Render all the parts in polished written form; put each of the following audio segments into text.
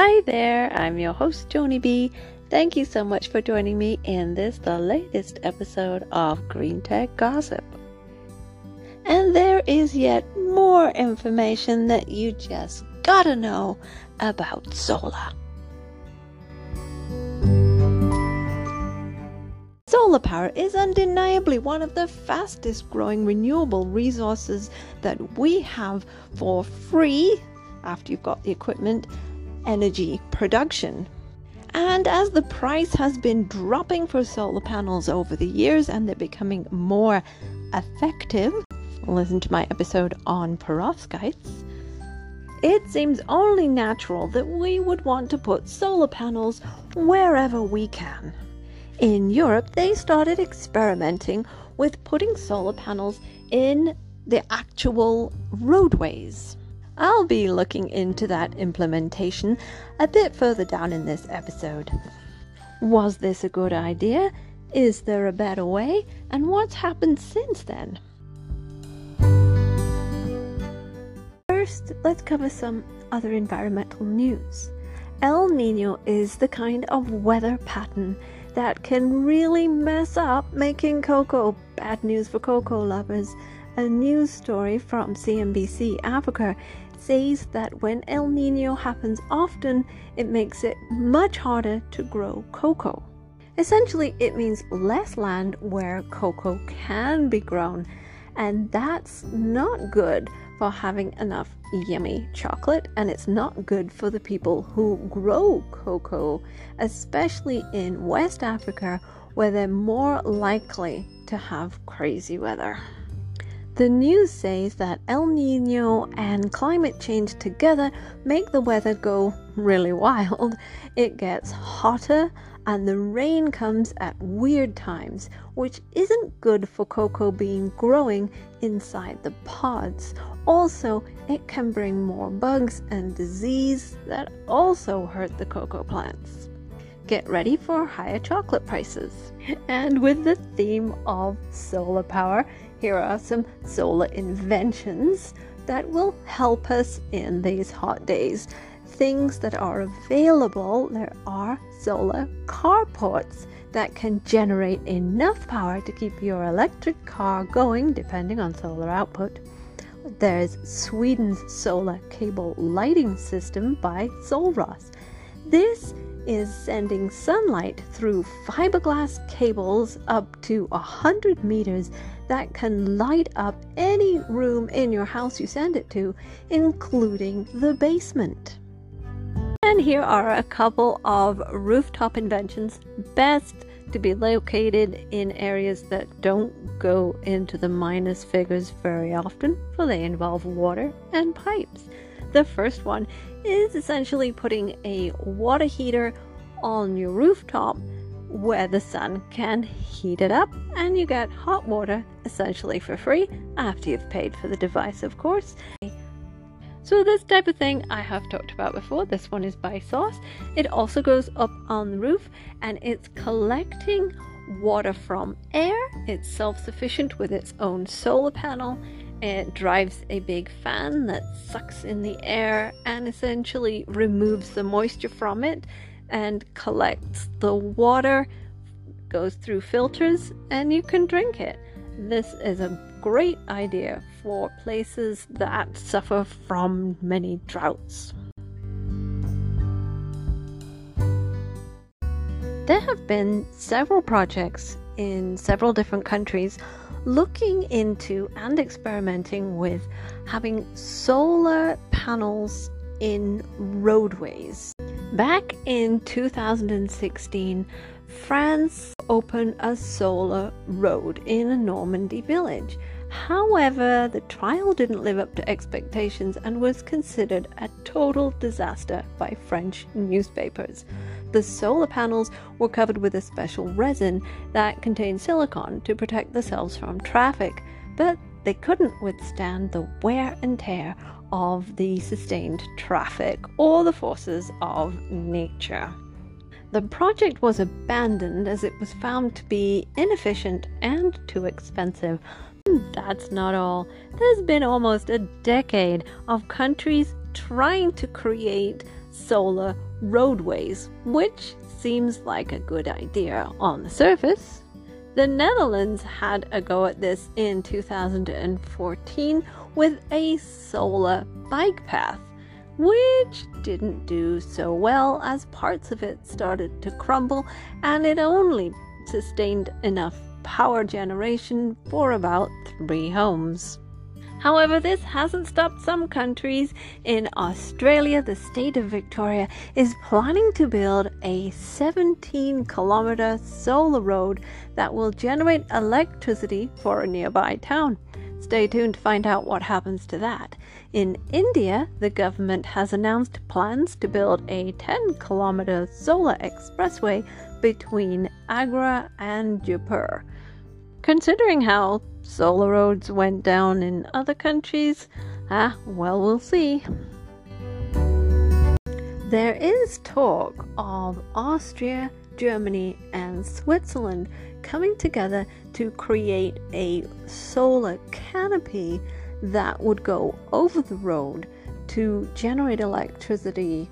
Hi there, I'm your host Joni B. Thank you so much for joining me in this, the latest episode of Green Tech Gossip. And there is yet more information that you just gotta know about solar. Solar power is undeniably one of the fastest growing renewable resources that we have for free, after you've got the equipment, energy production. And as the price has been dropping for solar panels over the years and they're becoming more effective, listen to my episode on perovskites, it seems only natural that we would want to put solar panels wherever we can. In Europe, they started experimenting with putting solar panels in the actual roadways. I'll be looking into that implementation a bit further down in this episode. Was this a good idea? Is there a better way? And what's happened since then? First, let's cover some other environmental news. El Niño is the kind of weather pattern that can really mess up, making cocoa, bad news for cocoa lovers. A news story from CNBC Africa says that when El Niño happens often, it makes it much harder to grow cocoa. Essentially, it means less land where cocoa can be grown, and that's not good for having enough yummy chocolate, and it's not good for the people who grow cocoa, especially in West Africa, where they're more likely to have crazy weather. The news says that El Niño and climate change together make the weather go really wild. It gets hotter and the rain comes at weird times, which isn't good for cocoa bean growing inside the pods. Also, it can bring more bugs and disease that also hurt the cocoa plants. Get ready for higher chocolate prices. And with the theme of solar power, here are some solar inventions that will help us in these hot days. Things that are available, there are solar carports that can generate enough power to keep your electric car going depending on solar output. There's Sweden's solar cable lighting system by Solros. This is sending sunlight through fiberglass cables up to 100 meters that can light up any room in your house you send it to, including the basement. And here are a couple of rooftop inventions, best to be located in areas that don't go into the minus figures very often, for they involve water and pipes. The first one is essentially putting a water heater on your rooftop where the sun can heat it up, and you get hot water essentially for free after you've paid for the device, of course. So this type of thing I have talked about before. This one is by Sauce. It also goes up on the roof and it's collecting water from air. It's self-sufficient with its own solar panel. It drives a big fan that sucks in the air and essentially removes the moisture from it and collects the water, goes through filters, and you can drink it. This is a great idea for places that suffer from many droughts. There have been several projects in several different countries looking into and experimenting with having solar panels in roadways. Back in 2016, France opened a solar road in a Normandy village. However, the trial didn't live up to expectations and was considered a total disaster by French newspapers. The solar panels were covered with a special resin that contained silicon to protect themselves from traffic, but they couldn't withstand the wear and tear of the sustained traffic or the forces of nature. The project was abandoned as it was found to be inefficient and too expensive. That's not all. There's been almost a decade of countries trying to create solar roadways, which seems like a good idea on the surface. The Netherlands had a go at this in 2014 with a solar bike path, which didn't do so well as parts of it started to crumble, and it only sustained enough power generation for about 3 homes. However, this hasn't stopped some countries. In Australia, the state of Victoria is planning to build a 17-kilometer solar road that will generate electricity for a nearby town. Stay tuned to find out what happens to that. In India, the government has announced plans to build a 10-kilometer solar expressway between Agra and Jaipur. Considering how solar roads went down in other countries, well, we'll see. There is talk of Austria, Germany, and Switzerland coming together to create a solar canopy that would go over the road to generate electricity.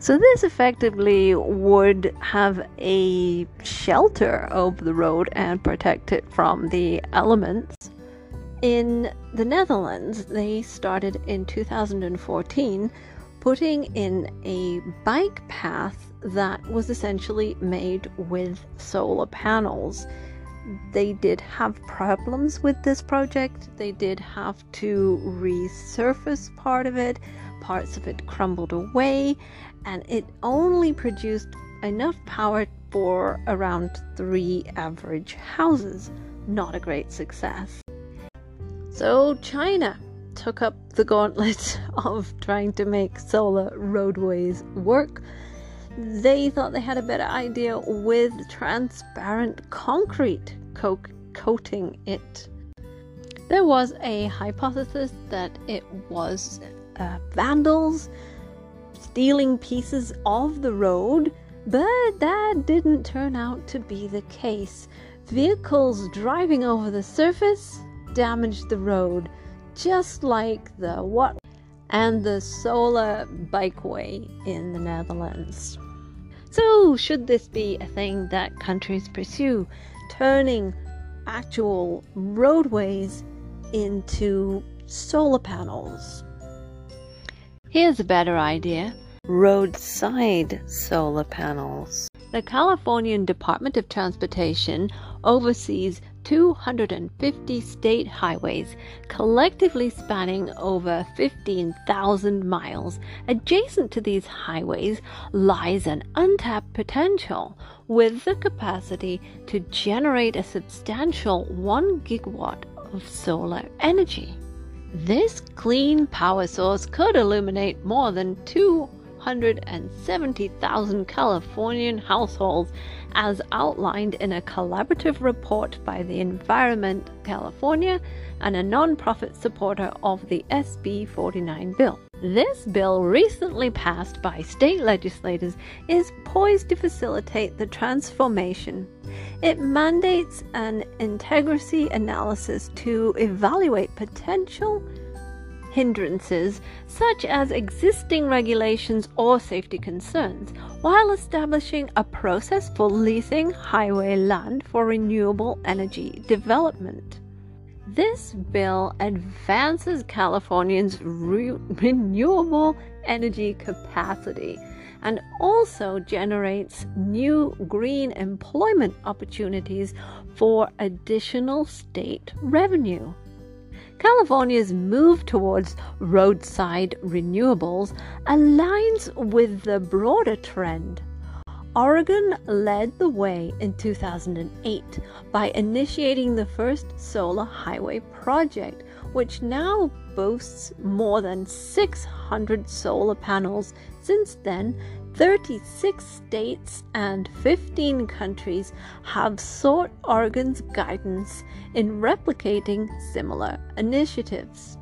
So this effectively would have a shelter over the road and protect it from the elements. In the Netherlands, they started in 2014 putting in a bike path that was essentially made with solar panels. They did have problems with this project. They did have to resurface part of it. Parts of it crumbled away, and it only produced enough power for around 3 average houses. Not a great success. So China took up the gauntlet of trying to make solar roadways work. They thought they had a better idea with transparent concrete coating it. There was a hypothesis that it was vandals stealing pieces of the road, but that didn't turn out to be the case. Vehicles driving over the surface damaged the road, just like the what and the solar bikeway in the Netherlands. So, should this be a thing that countries pursue? Turning actual roadways into solar panels? Here's a better idea. Roadside solar panels. The California Department of Transportation oversees 250 state highways, collectively spanning over 15,000 miles. Adjacent to these highways lies an untapped potential with the capacity to generate a substantial 1 gigawatt of solar energy. This clean power source could illuminate more than 270,000 Californian households, as outlined in a collaborative report by the Environment California and a non-profit supporter of the SB 49 bill. This bill, recently passed by state legislators, is poised to facilitate the transformation. It mandates an integrity analysis to evaluate potential hindrances, such as existing regulations or safety concerns, while establishing a process for leasing highway land for renewable energy development. This bill advances Californians' renewable energy capacity and also generates new green employment opportunities for additional state revenue. California's move towards roadside renewables aligns with the broader trend. Oregon led the way in 2008 by initiating the first solar highway project, which now boasts more than 600 solar panels. Since then, 36 states and 15 countries have sought Oregon's guidance in replicating similar initiatives.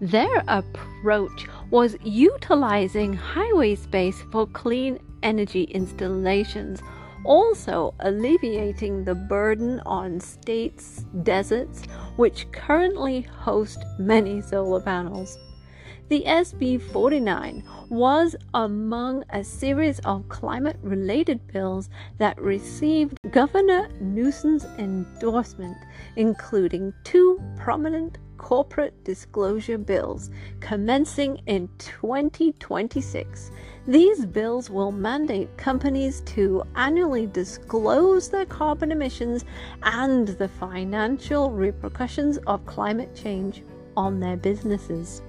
Their approach was utilizing highway space for clean energy installations, also alleviating the burden on states' deserts, which currently host many solar panels. The SB 49 was among a series of climate-related bills that received Governor Newsom's endorsement, including two prominent corporate disclosure bills commencing in 2026. These bills will mandate companies to annually disclose their carbon emissions and the financial repercussions of climate change on their businesses.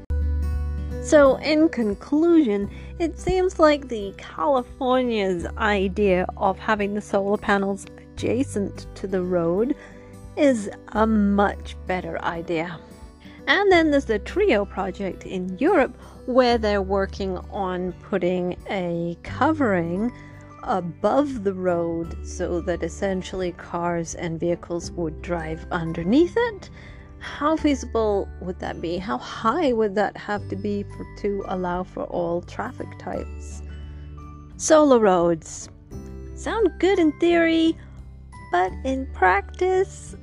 So in conclusion, it seems like the California's idea of having the solar panels adjacent to the road is a much better idea. And then there's the TRIO project in Europe, where they're working on putting a covering above the road so that essentially cars and vehicles would drive underneath it. How feasible would that be? How high would that have to be to allow for all traffic types? Solar roads sound good in theory, but in practice,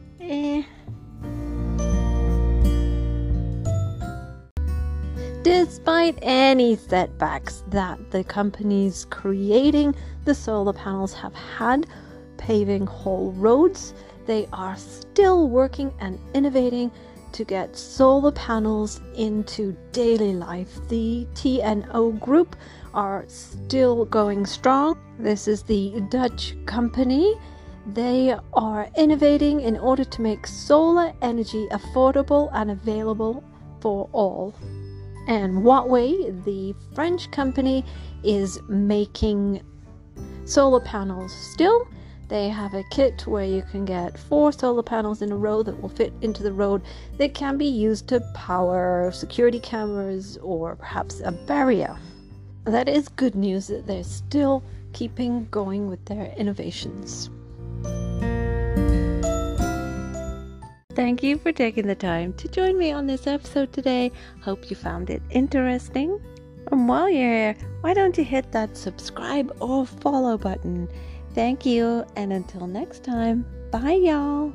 Despite any setbacks that the companies creating the solar panels have had, paving whole roads, they are still working and innovating to get solar panels into daily life. The TNO group are still going strong. This is the Dutch company. They are innovating in order to make solar energy affordable and available for all. And Wattway, the French company, is making solar panels still. They have a kit where you can get 4 solar panels in a row that will fit into the road that can be used to power security cameras or perhaps a barrier. That is good news that they're still keeping going with their innovations. Thank you for taking the time to join me on this episode today. Hope you found it interesting. And while you're here, why don't you hit that subscribe or follow button? Thank you, and until next time, bye y'all.